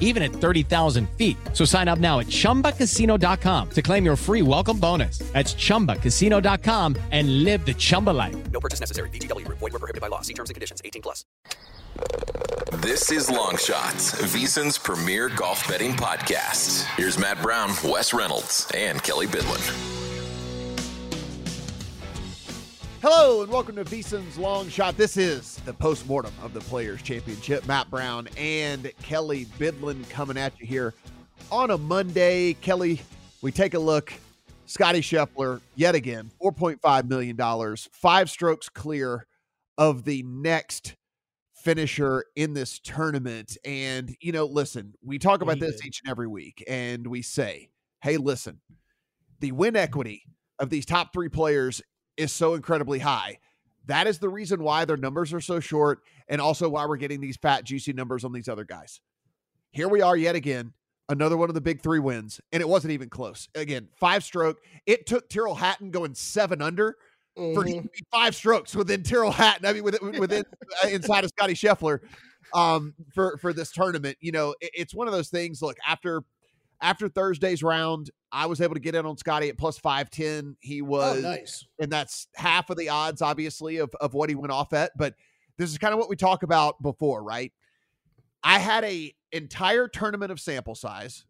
even at 30,000 feet. So sign up now at ChumbaCasino.com to claim your free welcome bonus. That's ChumbaCasino.com and live the Chumba life. No purchase necessary. VGW. Void where prohibited by law. See terms and conditions. 18 plus. This is Long Shots, VEASAN's premier golf betting podcast. Here's Matt Brown, Wes Reynolds, and Kelly Bidlin. Hello and welcome to VEASAN's Long Shot. This is the postmortem of the Players Championship. Matt Brown and Kelly Bidlin coming at you here on a Monday. Kelly, we take a look. Scottie Scheffler, yet again, $4.5 million, 5 strokes clear of the next finisher in this tournament. And, you know, listen, we talk about this each and every week and we say, hey, listen, the win equity of these top three players is so incredibly high. That is the reason why their numbers are so short and also why we're getting these fat, juicy numbers on these other guys. Here we are yet again, another one of the big three wins, and it wasn't even close. Again, 5-stroke. It took Tyrrell Hatton going 7 under for 5 strokes within Tyrrell Hatton. I mean, within inside of Scottie Scheffler for this tournament. You know, it's one of those things. Look, after Thursday's round, I was able to get in on Scottie at plus 510. He was, nice. And that's half of the odds, obviously, of what he went off at. But this is kind of what we talked about before, right? I had an entire tournament of sample size.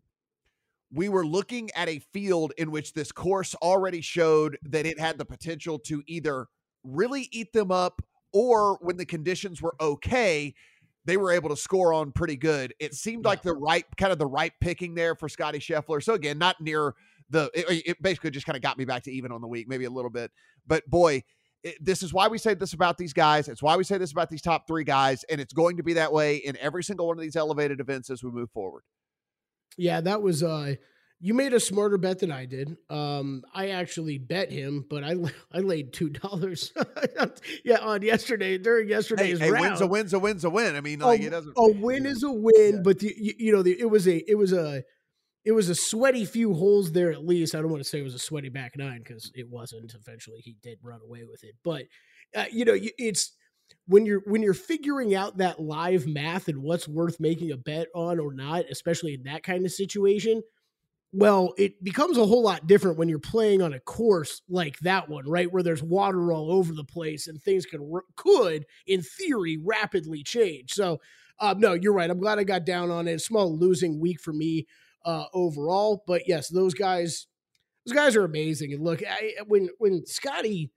We were looking at a field in which this course already showed that it had the potential to either really eat them up or, when the conditions were okay, they were able to score on pretty good. It seemed like the right picking there for Scottie Scheffler. So again, not near it basically just kind of got me back to even on the week, maybe a little bit, but boy, this is why we say this about these guys. It's why we say this about these top three guys. And it's going to be that way in every single one of these elevated events as we move forward. Yeah, that was, you made a smarter bet than I did. I actually bet him, but I laid $2 on yesterday during yesterday's round. A win's a win. I mean, like, it doesn't. A win is a win, yeah. But it was a sweaty few holes there. At least I don't want to say it was a sweaty back nine because it wasn't. Eventually, he did run away with it. But it's when you're figuring out that live math and what's worth making a bet on or not, especially in that kind of situation. Well, it becomes a whole lot different when you're playing on a course like that one, right? Where there's water all over the place and things could, in theory, rapidly change. So, no, you're right. I'm glad I got down on it. Small losing week for me overall. But yes, those guys are amazing. And look, when Scottie,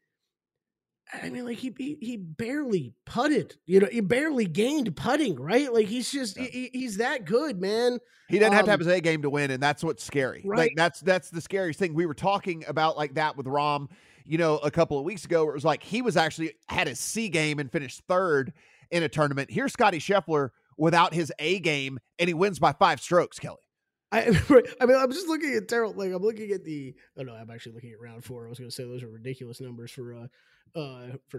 I mean, like he barely putted, he barely gained putting, right? Like he's just, he's that good, man. He doesn't have to have his A game to win. And that's what's scary. Right? Like that's the scariest thing. We were talking about like that with Rom, you know, a couple of weeks ago, where it was like he was actually had a C game and finished third in a tournament. Here's Scottie Scheffler without his A game, and he wins by 5 strokes, Kelly. I mean, I'm just looking at Tyrrell. Like, I'm looking at the. Oh no, I'm actually looking at round 4. I was going to say those are ridiculous numbers for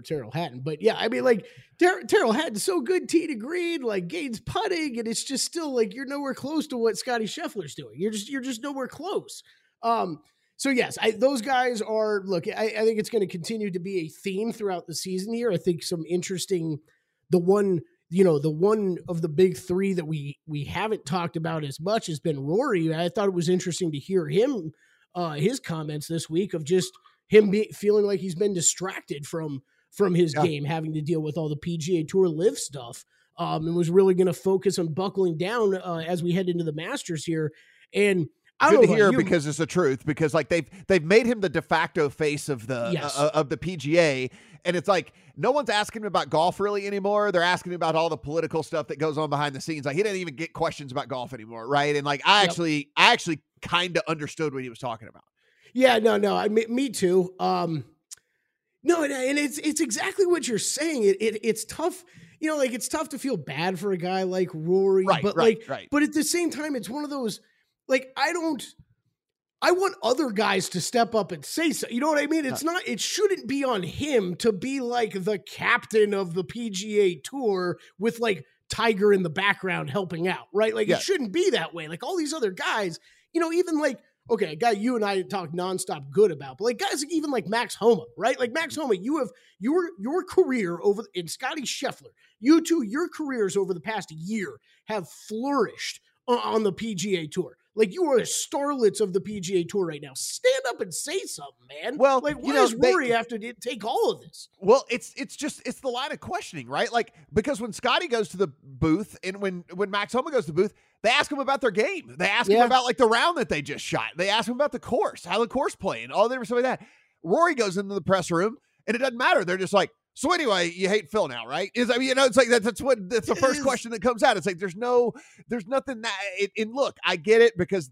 Tyrrell Hatton, but yeah, I mean, like Tyrrell Hatton's so good tee to green, like gains putting, and it's just still like you're nowhere close to what Scottie Scheffler's doing. You're just nowhere close. So yes, those guys are. Look, I think it's going to continue to be a theme throughout the season here. I think some interesting. The one of the big three that we haven't talked about as much has been Rory. I thought it was interesting to hear him, his comments this week of just him feeling like he's been distracted from his game, having to deal with all the PGA Tour Live stuff, and was really going to focus on buckling down as we head into the Masters here. And I don't know to hear because it's the truth, because like they've made him the de facto face of the of the PGA, and it's like no one's asking him about golf really anymore. They're asking him about all the political stuff that goes on behind the scenes. Like he didn't even get questions about golf anymore, right? And like I actually kind of understood what he was talking about. Yeah, no, I mean, me too. No, and it's exactly what you're saying. It's tough. You know, like it's tough to feel bad for a guy like Rory, but at the same time, it's one of those. Like, I want other guys to step up and say so. You know what I mean? It's not, it shouldn't be on him to be like the captain of the PGA Tour with like Tiger in the background helping out, right? Like, it shouldn't be that way. Like, all these other guys, you know, even like, okay, a guy you and I talk nonstop good about, but like guys, even like Max Homa, right? Like, Max Homa, you have your career and Scottie Scheffler, you two, your careers over the past year have flourished on the PGA Tour. Like, you are the starlets of the PGA Tour right now. Stand up and say something, man. Well, like, why does Rory have to take all of this? Well, it's the line of questioning, right? Like, because when Scottie goes to the booth and when Max Homa goes to the booth, they ask him about their game. They ask him about, like, the round that they just shot. They ask him about the course, how the course played, and all that, stuff like that. Rory goes into the press room, and it doesn't matter. They're just like, so anyway, you hate Phil now, right? It's like that's the first question that comes out. It's like there's nothing that. And look, I get it because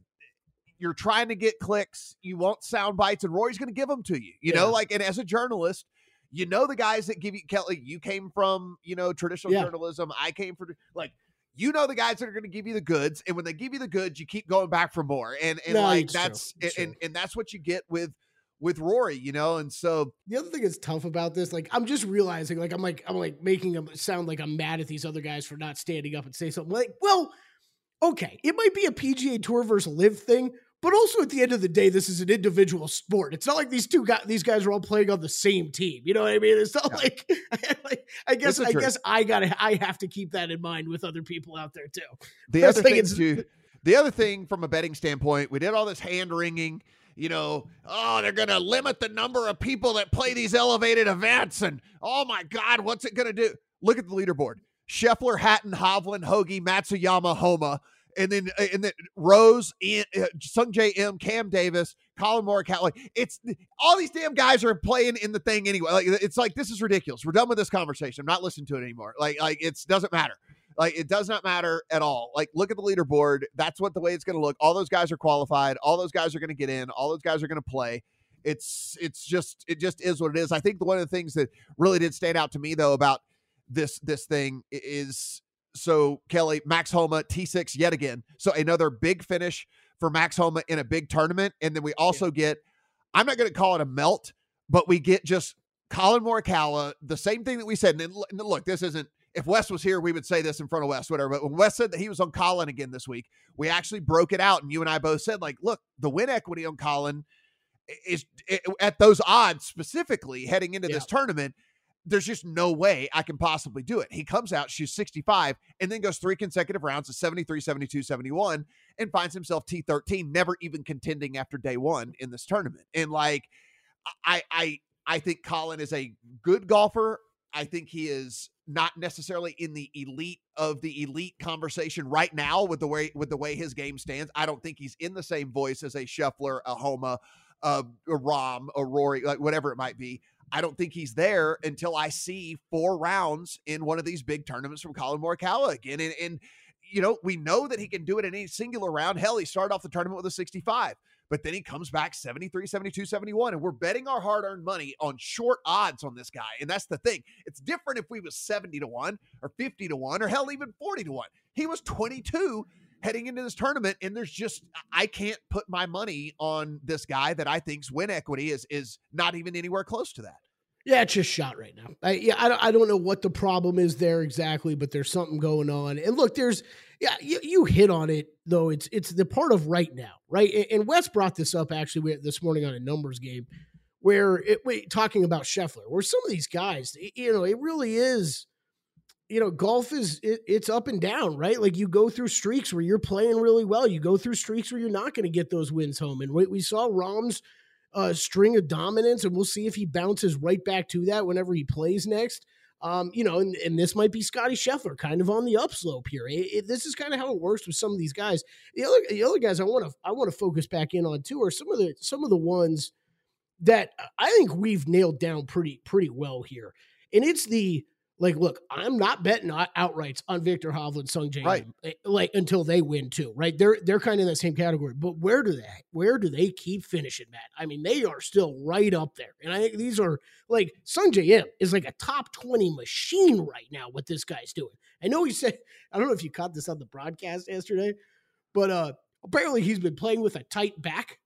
you're trying to get clicks. You want sound bites, and Rory's going to give them to you. You know, like, and as a journalist, you know the guys that give you. Kelly, you came from traditional journalism. I came from like the guys that are going to give you the goods, and when they give you the goods, you keep going back for more. And no, like that's and that's what you get with Rory, and so the other thing is tough about this. Like, I'm just realizing, like, I'm making them sound like I'm mad at these other guys for not standing up and say something. Like, well, okay, it might be a PGA Tour versus Live thing, but also at the end of the day, this is an individual sport. It's not like these guys are all playing on the same team. You know what I mean? It's not like I guess I have to keep that in mind with other people out there too. The other thing from a betting standpoint, we did all this hand wringing. They're going to limit the number of people that play these elevated events. And, oh, my God, what's it going to do? Look at the leaderboard. Scheffler, Hatton, Hovland, Hoagie, Matsuyama, Homa. And then Rose, Sungjae Im, Cam Davis, Colin Morikawa. It's all these damn guys are playing in the thing anyway. Like, it's like, this is ridiculous. We're done with this conversation. I'm not listening to it anymore. Like it doesn't matter. Like, it does not matter at all. Like, look at the leaderboard. That's the way it's going to look. All those guys are qualified. All those guys are going to get in. All those guys are going to play. It just is what it is. I think one of the things that really did stand out to me, though, about this thing is, so, Kelly, Max Homa, T6 yet again. So, another big finish for Max Homa in a big tournament. And then we also get, I'm not going to call it a melt, but we get just Colin Morikawa, the same thing that we said. And then, look, this isn't, if Wes was here, we would say this in front of Wes, whatever. But when Wes said that he was on Colin again this week, we actually broke it out. And you and I both said, like, look, the win equity on Colin is at those odds specifically heading into this tournament. There's just no way I can possibly do it. He comes out, shoots 65, and then goes 3 consecutive rounds of 73, 72, 71, and finds himself T13, never even contending after day one in this tournament. And like, I think Colin is a good golfer. I think he is not necessarily in the elite of the elite conversation right now with the way his game stands. I don't think he's in the same voice as a Scheffler, a Homa, a Rahm, a Rory, like whatever it might be. I don't think he's there until I see 4 rounds in one of these big tournaments from Colin Morikawa again. And we know that he can do it in any singular round. Hell, he started off the tournament with a 65. But then he comes back 73, 72, 71, and we're betting our hard-earned money on short odds on this guy. And that's the thing. It's different if we was 70-1 or 50-1 or hell, even 40-1. He was 22 heading into this tournament, and there's just, I can't put my money on this guy that I think's win equity is not even anywhere close to that. Yeah, it's just shot right now. I don't know what the problem is there exactly, but there's something going on. And look, you hit on it though. It's the part of right now, right? And Wes brought this up actually this morning on a numbers game where talking about Scheffler, where some of these guys, it really is, golf is it's up and down, right? Like you go through streaks where you're playing really well. You go through streaks where you're not going to get those wins home. And we saw Rahm's string of dominance, and we'll see if he bounces right back to that whenever he plays next. And this might be Scottie Scheffler kind of on the upslope here. This is kind of how it works with some of these guys. The other guys I want to focus back in on too are some of the ones that I think we've nailed down pretty well here. And it's look, I'm not betting outrights on Victor Hovland, Sungjae, right, like until they win too, right? They're kind of in that same category, but where do they keep finishing, Matt? I mean, they are still right up there. And I think these are like Sungjae Im is like a top 20 machine right now, what this guy's doing. I know he said, I don't know if you caught this on the broadcast yesterday, but apparently he's been playing with a tight back.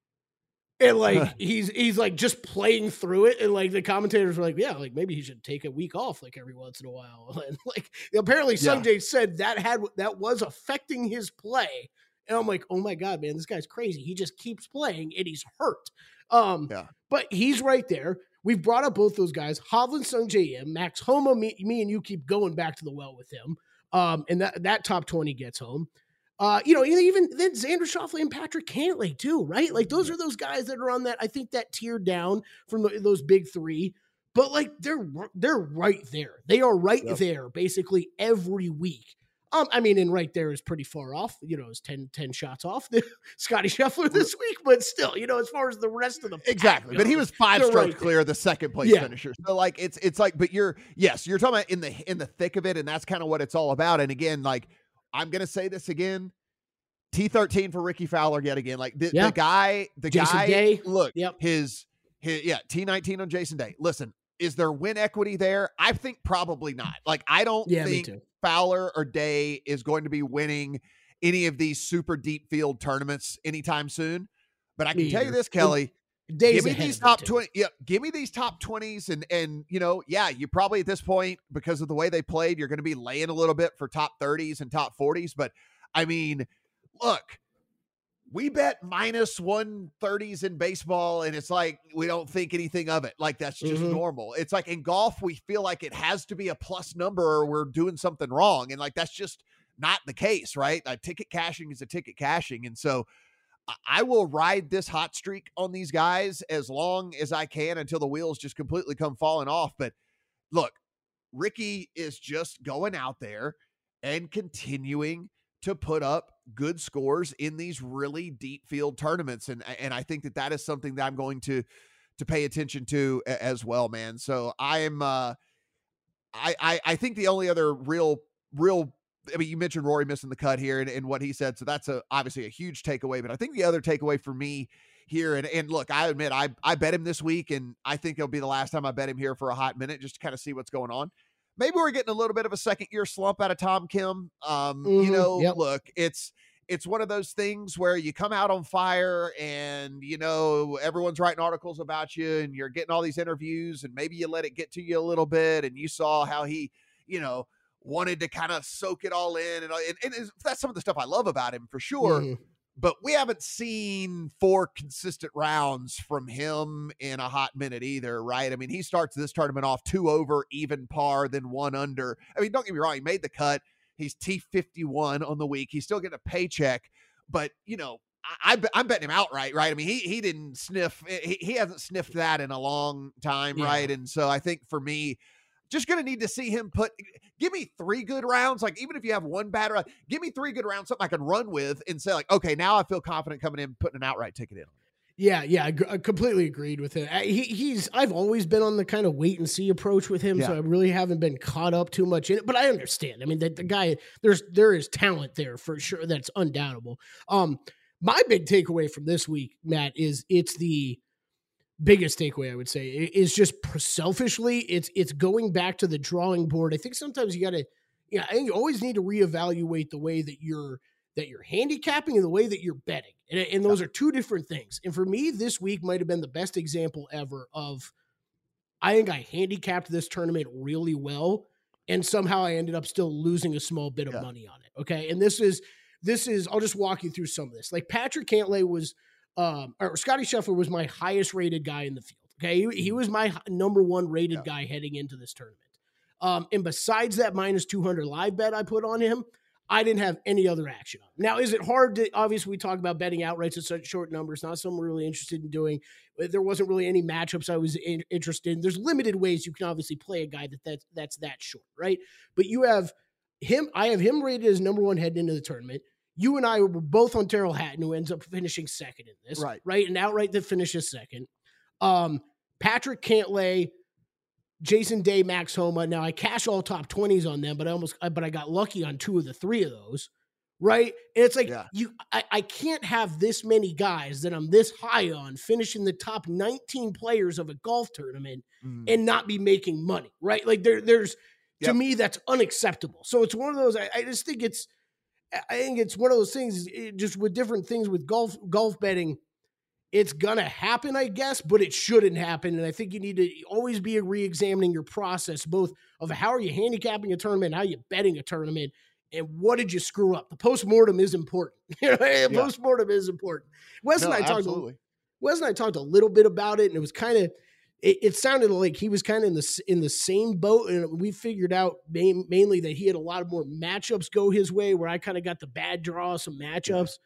And he's like just playing through it, and like the commentators were like, yeah, like maybe he should take a week off like every once in a while. And like apparently Sungjae said that was affecting his play. And I'm like, oh my God, man, this guy's crazy. He just keeps playing and he's hurt. But he's right there. We've brought up both those guys, Hovland, Sungjae Im, Max Homa, me and you keep going back to the well with him. And that top 20 gets home. Even then Xander Schauffele and Patrick Cantlay too, right? Like those are those guys that are on that, I think that tier down from those big three, but like they're right there. They are right there basically every week. And right there is pretty far off, it's 10 shots off the Scottie Scheffler this week, but still, as far as the rest of the pack, exactly. But he was 5 strokes right clear of the second place finisher. So like, it's like, but you're talking about in the thick of it. And that's kind of what it's all about. And again, like, I'm going to say this again, T13 for Ricky Fowler yet again. Like the Jason Day. Look, his T19 on Jason Day. Listen, is there win equity there? I think probably not. Like, I don't think Fowler or Day is going to be winning any of these super deep field tournaments anytime soon. But I can tell you this, Kelly, Day's give me these top 20. Yeah, give me these top 20s, and you probably at this point, because of the way they played, you're going to be laying a little bit for top 30s and top 40s. But I mean, look, we bet minus 130s in baseball, and it's like we don't think anything of it. Like that's just normal. It's like in golf, we feel like it has to be a plus number, or we're doing something wrong, and like that's just not the case, right? Like, ticket cashing is a ticket cashing, and so I will ride this hot streak on these guys as long as I can until the wheels just completely come falling off. But look, Ricky is just going out there and continuing to put up good scores in these really deep field tournaments. And I think that is something that I'm going to pay attention to as well, man. So I think the only other real, you mentioned Rory missing the cut here and what he said. So that's obviously a huge takeaway. But I think the other takeaway for me here, and look, I admit, I bet him this week, and I think it'll be the last time I bet him here for a hot minute, just to kind of see what's going on. Maybe we're getting a little bit of a second year slump out of Tom Kim. Look, it's one of those things where you come out on fire and, everyone's writing articles about you and you're getting all these interviews, and maybe you let it get to you a little bit. And you saw how he, wanted to kind of soak it all in. And that's some of the stuff I love about him for sure. Mm-hmm. But we haven't seen 4 consistent rounds from him in a hot minute either, right? I mean, he starts this tournament off 2 over, even par, then 1 under. I mean, don't get me wrong. He made the cut. He's T51 on the week. He's still getting a paycheck. But, I'm betting him outright, right? I mean, he didn't sniff. He hasn't sniffed that in a long time, right? And so I think for me, just going to need to see him give me 3 good rounds. Like, even if you have 1 bad round, give me 3 good rounds, something I can run with and say like, okay, now I feel confident coming in, putting an outright ticket in. Yeah. I completely agreed with it. I've always been on the kind of wait and see approach with him. Yeah. So I really haven't been caught up too much in it, but I understand. I mean, that the guy, there is talent there for sure. That's undoubtable. My big takeaway from this week, Matt, is it's the biggest takeaway I would say is just selfishly it's going back to the drawing board. I think sometimes you got to, I think you always need to reevaluate the way that you're handicapping and the way that you're betting. And those are two different things. And for me, this week might've been the best example ever of, I think I handicapped this tournament really well. And somehow I ended up still losing a small bit of money on it. Okay. And this is, I'll just walk you through some of this. Like Patrick Cantlay was, or Scottie Scheffler was my highest rated guy in the field. Okay. He was my number one rated guy heading into this tournament. And besides that -200 live bet I put on him, I didn't have any other action on him. Now, is it hard to, obviously we talk about betting outrights at such short numbers, not something we're really interested in doing. There wasn't really any matchups I was interested in. There's limited ways you can obviously play a guy that's that short, right? But you have him, I have him rated as number one heading into the tournament. You and I were both on Tyrrell Hatton, who ends up finishing second in this, right? An outright that finishes second. Patrick Cantlay, Jason Day, Max Homa. Now I cash all top 20s on them, but I got lucky on two of the three of those, right? And it's like I can't have this many guys that I'm this high on finishing the top 19 players of a golf tournament and not be making money, right? Like there's to me that's unacceptable. So it's one of those. I think it's one of those things. Just with different things with golf betting. It's going to happen, I guess, but it shouldn't happen. And I think you need to always be reexamining your process, both of how are you handicapping a tournament, how are you betting a tournament, and what did you screw up? The postmortem is important. Postmortem is important. Wes and I talked a little bit about it, and it was kind of, it sounded like he was kind of in the same boat, and we figured out mainly that he had a lot of more matchups go his way, where I kind of got the bad draw, some matchups. Yeah.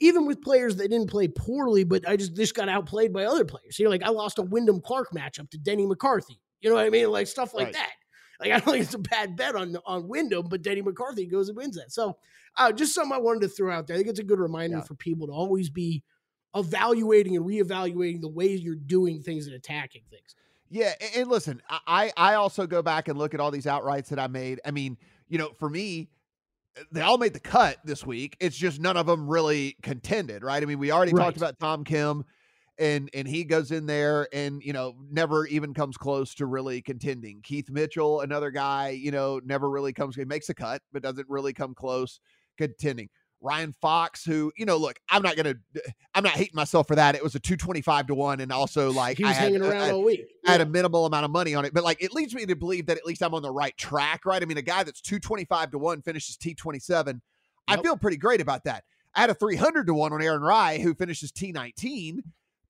Even with players that didn't play poorly, but I just got outplayed by other players. You know, like I lost a Wyndham Clark matchup to Denny McCarthy. You know what I mean? Like stuff like that. Like I don't think it's a bad bet on Wyndham, but Denny McCarthy goes and wins that. So just something I wanted to throw out there. I think it's a good reminder for people to always be evaluating and reevaluating the way you're doing things and attacking things. Yeah, and listen, I also go back and look at all these outrights that I made. I mean, for me, they all made the cut this week. It's just none of them really contended, right? I mean, we already talked about Tom Kim, and he goes in there and, never even comes close to really contending. Keith Mitchell, another guy, never really comes, he makes a cut, but doesn't really come close contending. Ryan Fox, who, look, I'm not hating myself for that. It was a 225-1. And also like he was hanging around all week. I had a minimal amount of money on it, but like, it leads me to believe that at least I'm on the right track. Right. I mean, a guy that's 225-1 finishes T27. I feel pretty great about that. I had a 300-1 on Aaron Rai, who finishes T19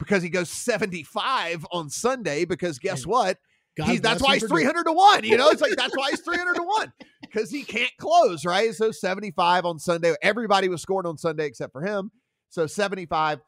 because he goes 75 on Sunday, because guess what? That's why he's 300-1. It's like, that's why he's 300-1, because he can't close, right? So 75 on Sunday. Everybody was scored on Sunday except for him. So 75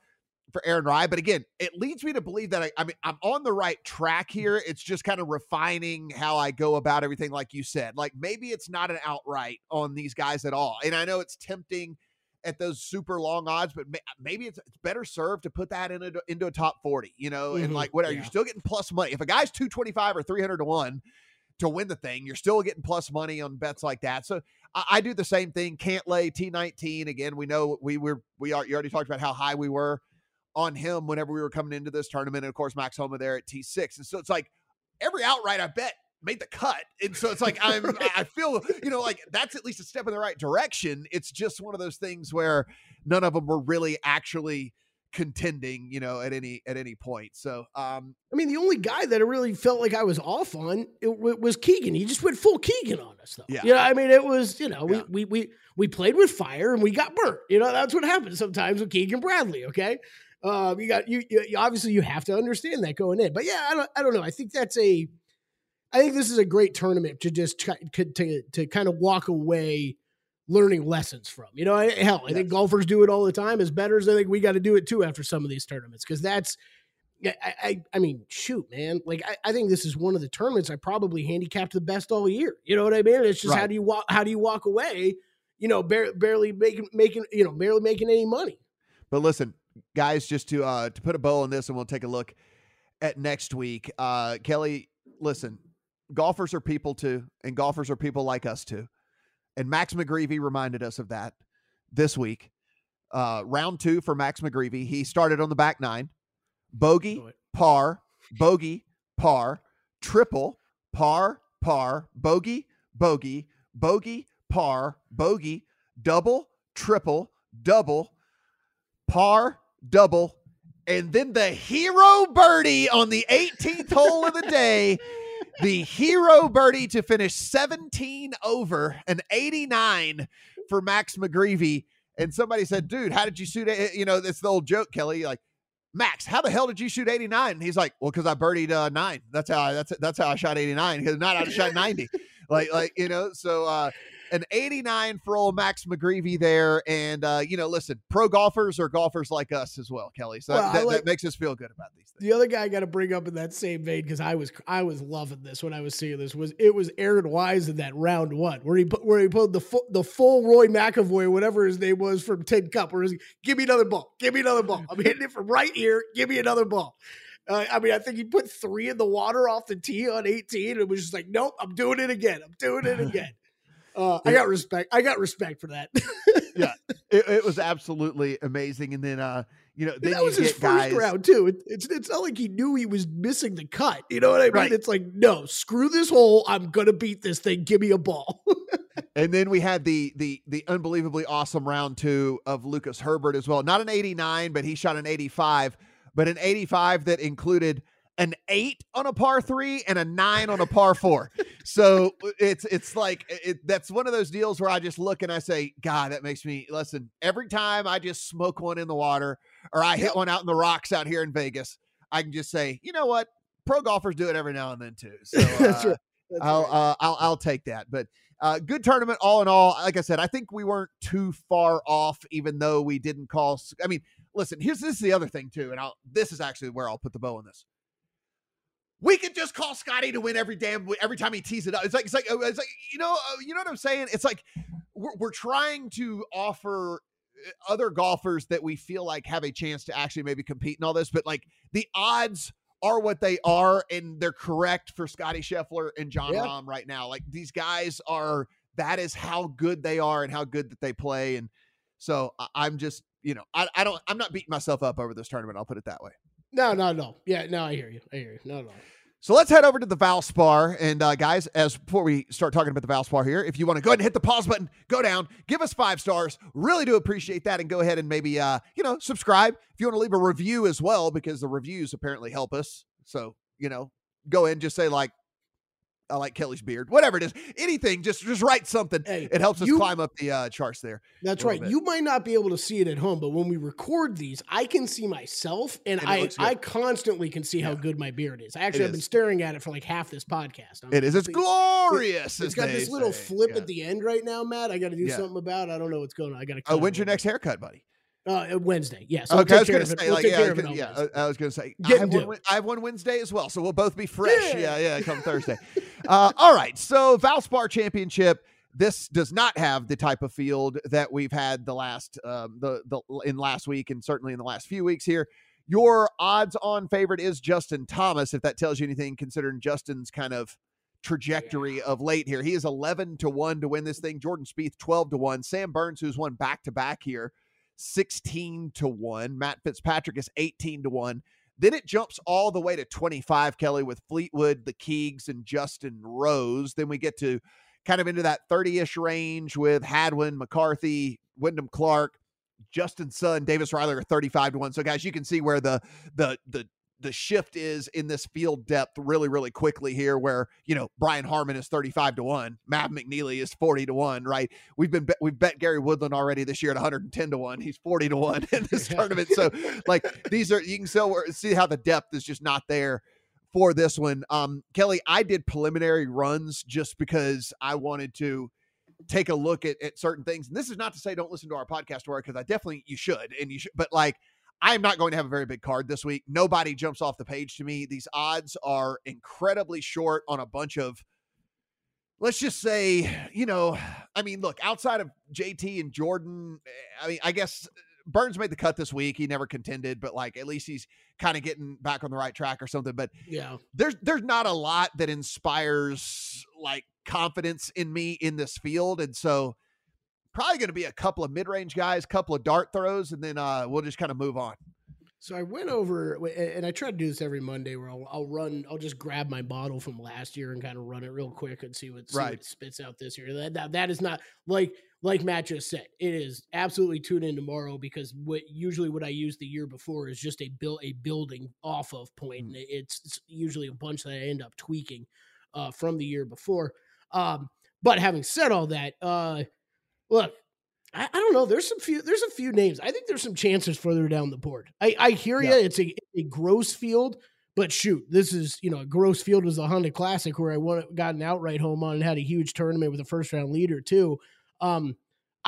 for Aaron Rai. But again, it leads me to believe that I'm on the right track here. It's just kind of refining how I go about everything, like you said. Like maybe it's not an outright on these guys at all. And I know it's tempting at those super long odds, but maybe it's better served to put that into a top 40, and like, whatever, you're still getting plus money. If a guy's 225 or 300-1 to win the thing, you're still getting plus money on bets like that. So I do the same thing. Cantlay T19. Again, we know you already talked about how high we were on him whenever we were coming into this tournament. And of course, Max Homa there at T6. And so it's like every outright I bet made the cut. And so it's like, I feel, like that's at least a step in the right direction. It's just one of those things where none of them were really actually contending, at any point. So, the only guy that I really felt like I was off on was Keegan. He just went full Keegan on us though. Yeah. It was, we played with fire and we got burnt, that's what happens sometimes with Keegan Bradley. Okay. You obviously you have to understand that going in, but yeah, I don't know. I think this is a great tournament to just to kind of walk away learning lessons from. I think golfers do it all the time. As bettors, I think we got to do it too after some of these tournaments, because that's shoot, man. Like I think this is one of the tournaments I probably handicapped the best all year. You know what I mean? It's just how do you walk away, barely making any money. But listen, guys, just to put a bow on this, and we'll take a look at next week. Kelly, listen. Golfers are people too, and golfers are people like us too. And Max McGreevy reminded us of that this week. round two for Max McGreevy. He started on the back nine. Bogey, par, bogey, par, triple, par, par, bogey, bogey, bogey, par, bogey, double, triple, double, par, double, and then the hero birdie on the 18th hole of the day. The hero birdie to finish 17 over, an 89 for Max McGreevy. And somebody said, dude, how did you shoot? You know, that's the old joke, Kelly, like, Max, how the hell did you shoot 89? And he's like, well, because I birdied 9. That's how I shot 89. Because not I shot 90. like, you know, so an 89 for old Max McGreevy there. And, you know, listen, pro golfers are golfers like us as well, Kelly. So that makes us feel good about these things. The other guy I got to bring up in that same vein, because I was loving this when I was seeing this, was Aaron Wise in that round one where he pulled the full Roy McIlroy, whatever his name was, from Tin Cup, where he was like, give me another ball. Give me another ball. I'm hitting it from right here. Give me another ball. I mean, I think he put 3 in the water off the tee on 18. And it was just like, nope, I'm doing it again. I'm doing it again. I got respect for that. Yeah, it was absolutely amazing. And then, you know, then that was his first round too. It's not like he knew he was missing the cut. You know what I mean? Right. It's like, no, screw this hole. I'm gonna beat this thing. Give me a ball. And then we had the unbelievably awesome round two of Lucas Herbert as well. Not an 89, but he shot an 85. But an 85 that included an 8 on a par 3 and a 9 on a par 4. So it's like, that's one of those deals where I just look and I say, God, that makes me listen. Every time I just smoke one in the water or I hit one out in the rocks out here in Vegas, I can just say, you know what? Pro golfers do it every now and then too. So that's right. That's I'll take that, but good tournament all in all. Like I said, I think we weren't too far off, even though we didn't call. I mean, listen, this is the other thing too. And this is actually where I'll put the bow on this. We could just call Scottie to win every time he tees it up. It's like, you know what I'm saying? It's like, we're trying to offer other golfers that we feel like have a chance to actually maybe compete in all this, but like the odds are what they are. And they're correct for Scottie Scheffler and John Rahm right now. Like these guys are, that is how good they are and how good that they play. And so I'm just, you know, I'm not beating myself up over this tournament. I'll put it that way. No, not at all. Yeah, no, I hear you. Not at all. So let's head over to the Valspar. And guys, before we start talking about the Valspar here, if you want to go ahead and hit the pause button, go down, give us 5 stars. Really do appreciate that. And go ahead and maybe, subscribe. If you want to leave a review as well, because the reviews apparently help us. So, you know, go in and just say like, I like Kelly's beard, whatever it is, anything, just write something. Hey, it helps us climb up the charts there. That's right. Bit. You might not be able to see it at home, but when we record these, I can see myself and I constantly can see how good my beard is. I actually have been staring at it for like half this podcast. It's glorious. It's got this little flip at the end right now, Matt. I got to do something about it. I don't know what's going on. I got to when's your next haircut, buddy? Wednesday. Yes. Yeah, so okay. I was going to say, I have one Wednesday as well. So we'll both be fresh. Yeah. Come Thursday. All right. So Valspar Championship, this does not have the type of field that we've had the last, in last week and certainly in the last few weeks here. Your odds on favorite is Justin Thomas. If that tells you anything, considering Justin's kind of trajectory of late here, he is 11-1 to win this thing. Jordan Spieth, 12-1, Sam Burns, who's won back-to-back here, 16-1. Matt Fitzpatrick is 18-1. Then it jumps all the way to 25, Kelly, with Fleetwood, the Keegs, and Justin Rose. Then we get to kind of into that 30-ish range with Hadwin, McCarthy, Wyndham Clark, Justin Sun, Davis Reiler are 35-1. So guys, you can see where the shift is in this field depth really, really quickly here, where, you know, Brian Harmon is 35-1. Matt McNeely is 40-1, right? We've bet Gary Woodland already this year at 110-1. He's 40-1 in this tournament. So like these are, you can still see how the depth is just not there for this one. Kelly, I did preliminary runs just because I wanted to take a look at certain things. And this is not to say, don't listen to our podcast work, cause I definitely, you should, but like, I'm not going to have a very big card this week. Nobody jumps off the page to me. These odds are incredibly short on a bunch of, let's just say, you know, I mean, look, outside of JT and Jordan, I mean, I guess Burns made the cut this week. He never contended, but like, at least he's kind of getting back on the right track or something. But yeah, there's not a lot that inspires like confidence in me in this field. And so probably going to be a couple of mid-range guys, a couple of dart throws, and then we'll just kind of move on. So I went over, and I try to do this every Monday where I'll just grab my bottle from last year and kind of run it real quick and see what spits out this year. That is not like Matt just said. It is absolutely tune in tomorrow, because what I used the year before is just a building off of point. And it's usually a bunch that I end up tweaking from the year before. But having said all that, look, I don't know. There's a few names. I think there's some chances further down the board. I hear you. It's a gross field, but shoot, this is, a gross field was the Honda Classic where I got an outright home on and had a huge tournament with a first round leader too. I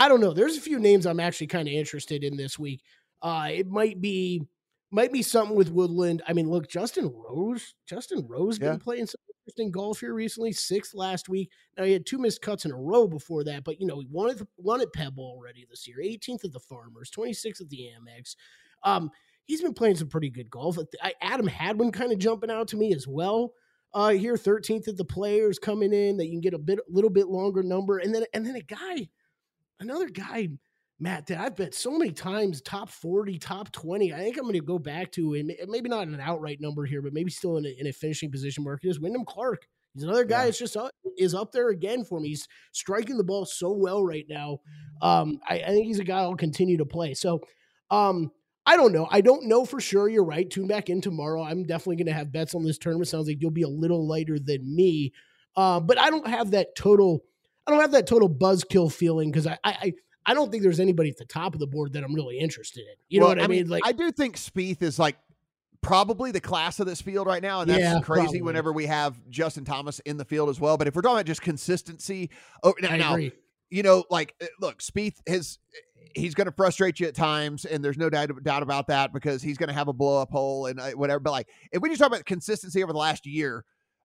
don't know. There's a few names I'm actually kind of interested in this week. It might be something with Woodland. I mean, look, Justin Rose been playing some interesting golf here recently. 6th last week. Now he had 2 missed cuts in a row before that, but he won at Pebble already this year. 18th at the Farmers, 26th at the Amex. He's been playing some pretty good golf. Adam Hadwin kind of jumping out to me as well. Here 13th at the Players, coming in that you can get a little bit longer number, and then another guy, Matt, that I've bet so many times, top 40, top 20. I think I'm going to go back to, and maybe not an outright number here, but maybe still in a finishing position market, is Wyndham Clark. He's another guy that's just up there again for me. He's striking the ball so well right now. I think he's a guy I'll continue to play. So I don't know. I don't know for sure. You're right. Tune back in tomorrow. I'm definitely going to have bets on this tournament. Sounds like you'll be a little lighter than me. But I don't have that total. I don't have that total buzzkill feeling, because I don't think there's anybody at the top of the board that I'm really interested in. You know what I mean? Like, I do think Spieth is probably the class of this field right now. And that's crazy probably. Whenever we have Justin Thomas in the field as well. But if we're talking about just consistency, I agree. Look, Spieth he's going to frustrate you at times, and there's no doubt about that, because he's going to have a blow up hole and whatever. But if we just talk about consistency over the last year,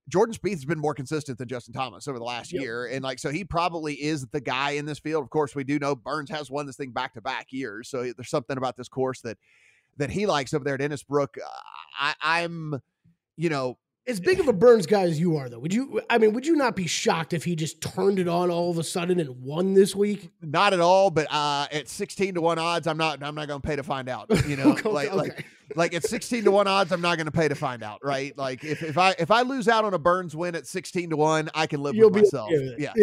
Jordan Spieth has been more consistent than Justin Thomas over the last year. And so he probably is the guy in this field. Of course, we do know Burns has won this thing back-to-back years. So there's something about this course that he likes over there at Innisbrook. I'm as big of a Burns guy as you are, though, would you not be shocked if he just turned it on all of a sudden and won this week? Not at all, but at 16-1 odds, I'm not going to pay to find out. Okay. Like at 16-1 odds, I'm not going to pay to find out, right? If I lose out on a Burns win at 16-1, I can live with myself. Yeah.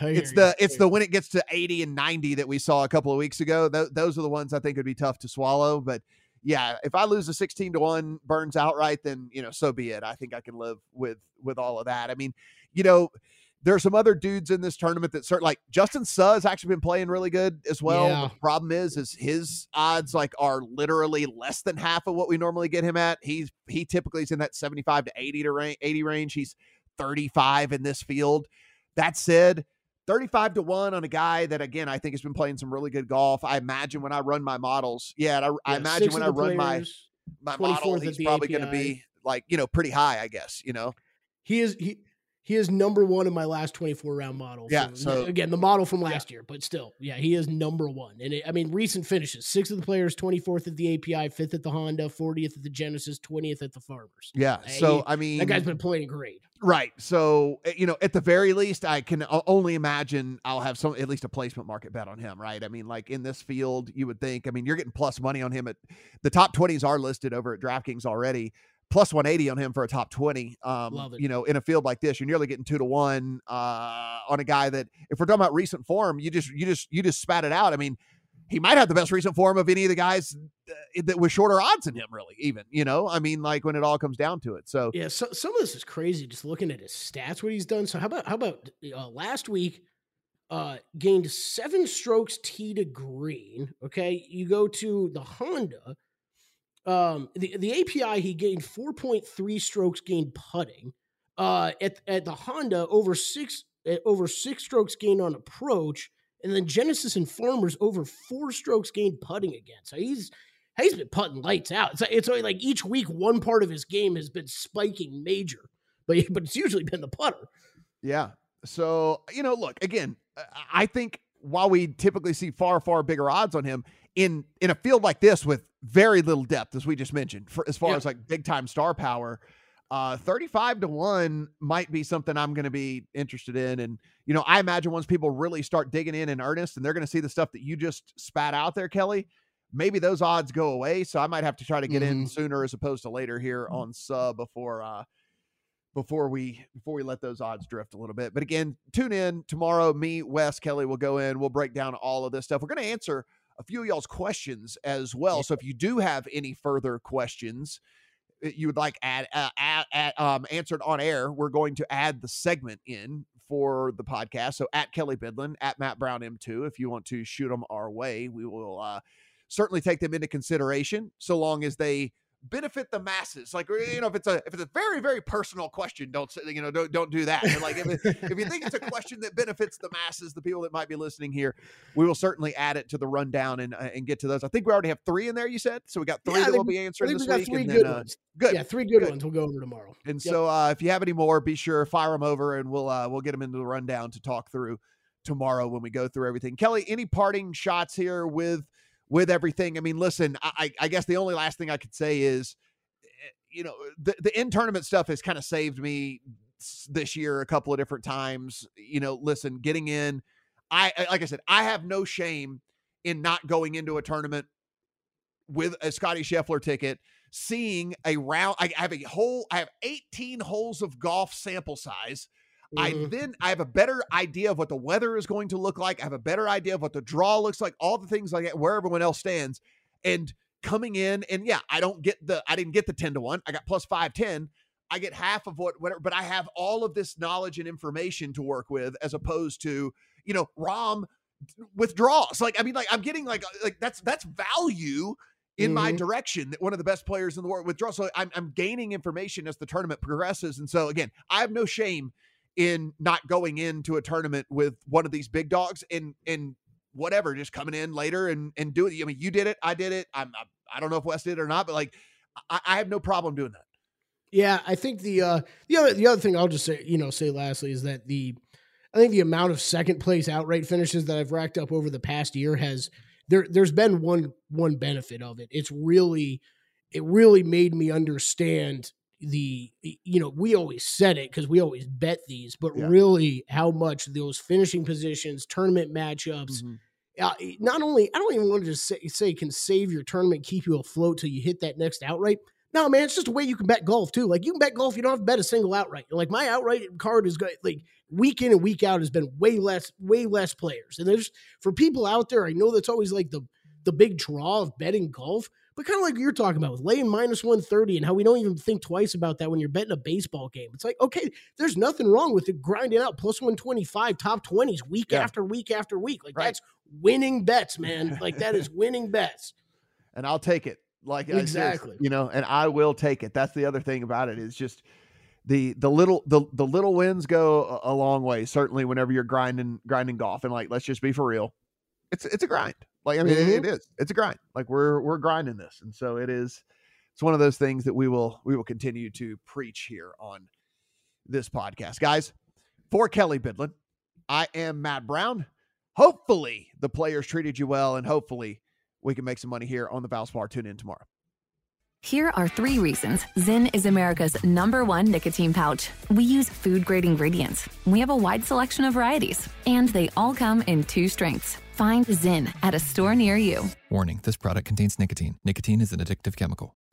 It's the when it gets to 80 and 90 that we saw a couple of weeks ago. Those are the ones I think would be tough to swallow, but. Yeah, if I lose a 16-1 Burns outright, then, so be it. I think I can live with all of that. I mean, there are some other dudes in this tournament that certainly, Justin Suh's actually been playing really good as well. Yeah. The problem is his odds are literally less than half of what we normally get him at. He typically is in that 75 to 80 range. He's 35 in this field. That said, 35-1 on a guy that, again, I think has been playing some really good golf. I imagine when I run my models, I imagine when I run my model, he's probably going to be pretty high, I guess. He is number one in my last 24 round model. Yeah. So again, the model from last year, but still, he is number one. And recent finishes: 6th of the Players, 24th at the API, 5th at the Honda, 40th at the Genesis, 20th at the Farmers. Yeah. That guy's been playing great. Right. So, at the very least, I can only imagine I'll have at least a placement market bet on him. Right. In this field, you would think, you're getting plus money on him at the top 20s are listed over at DraftKings already. Plus 180 on him for a top 20, in a field like this, you're nearly getting 2-1 on a guy that, if we're talking about recent form, you just spat it out. He might have the best recent form of any of the guys that was shorter odds than him, really, even, when it all comes down to it. So yeah, so, some of this is crazy. Just looking at his stats, what he's done. So how about last week, gained 7 strokes tee to green. Okay. You go to the Honda, the API, he gained 4.3 strokes gained putting, at the Honda over six strokes gained on approach. And then Genesis and Farmers over 4 strokes gained putting again. So he's been putting lights out. It's only each week, one part of his game has been spiking major, but it's usually been the putter. Yeah. So, look, again, I think while we typically see far, far bigger odds on him, in a field like this with very little depth, as we just mentioned, as far as big time star power, 35-1 might be something I'm going to be interested in. And, you know, I imagine once people really start digging in earnest and they're going to see the stuff that you just spat out there, Kelly, maybe those odds go away. So I might have to try to get in sooner as opposed to later here on sub before we let those odds drift a little bit. But again, tune in tomorrow. Me, Wes, Kelly will go in. We'll break down all of this stuff. We're going to answer a few of y'all's questions as well. So if you do have any further questions you would like answered on air, we're going to add the segment in for the podcast. So at Kelly Bidlin, at Matt Brown M2, if you want to shoot them our way, we will certainly take them into consideration so long as they benefit the masses. Like, you know, if it's a very, very personal question, don't do that. But like if you think it's a question that benefits the masses, the people that might be listening here, we will certainly add it to the rundown and get to those. I think we already have 3 in there, you said. So we got 3 that we'll be answering this week. 3 and good then, ones. Good. Yeah, 3 good ones we'll go over tomorrow. And so if you have any more, be sure fire them over and we'll get them into the rundown to talk through tomorrow when we go through everything. Kelly, any parting shots here with everything? I mean, listen, I guess the only last thing I could say is, you know, the in-tournament stuff has kind of saved me this year a couple of different times. You know, listen, getting in, like I said, I have no shame in not going into a tournament with a Scottie Scheffler ticket, seeing a round. I have 18 holes of golf sample size. I have a better idea of what the weather is going to look like. I have a better idea of what the draw looks like, all the things like that, where everyone else stands and coming in. And yeah, I didn't get the 10-1. I got +510. I get half of whatever, but I have all of this knowledge and information to work with as opposed to, you know, Rom withdraws. Like, I mean, like I'm getting like that's value in my direction, that one of the best players in the world withdraws. So I'm gaining information as the tournament progresses. And so again, I have no shame in not going into a tournament with one of these big dogs and whatever, just coming in later and doing it. I mean, you did it. I did it. I don't know if Wes did it or not, but like, I have no problem doing that. Yeah. I think the other thing I'll just say lastly is that I think the amount of second place outright finishes that I've racked up over the past year there's been one benefit of it. It really made me understand we always said it because we always bet these, but really how much those finishing positions, tournament matchups, not only, I don't even want to just say can save your tournament, keep you afloat till you hit that next outright. No, man, it's just a way you can bet golf too. Like you can bet golf. You don't have to bet a single outright. Like my outright card is good. Like week in and week out has been way less players. And there's for people out there, I know that's always like the big draw of betting golf. But kind of like you're talking about with laying -130 and how we don't even think twice about that when you're betting a baseball game. It's like, okay, there's nothing wrong with it grinding out +125 top 20s week after week after week. Like that's winning bets, man. Like that is winning bets. And I'll take it. Like exactly, you know, and I will take it. That's the other thing about it is just the little wins go a long way. Certainly whenever you're grinding golf and like, let's just be for real. It's a grind. Like, I mean, it's a grind. Like we're grinding this. And so it's one of those things that we will continue to preach here on this podcast, guys. For Kelly Bidlin, I am Matt Brown. Hopefully the players treated you well, and hopefully we can make some money here on the Valspar. Tune in tomorrow. Here are 3 reasons Zen is America's #1 nicotine pouch. We use food-grade ingredients. We have a wide selection of varieties, and they all come in 2 strengths. Find Zen at a store near you. Warning, this product contains nicotine. Nicotine is an addictive chemical.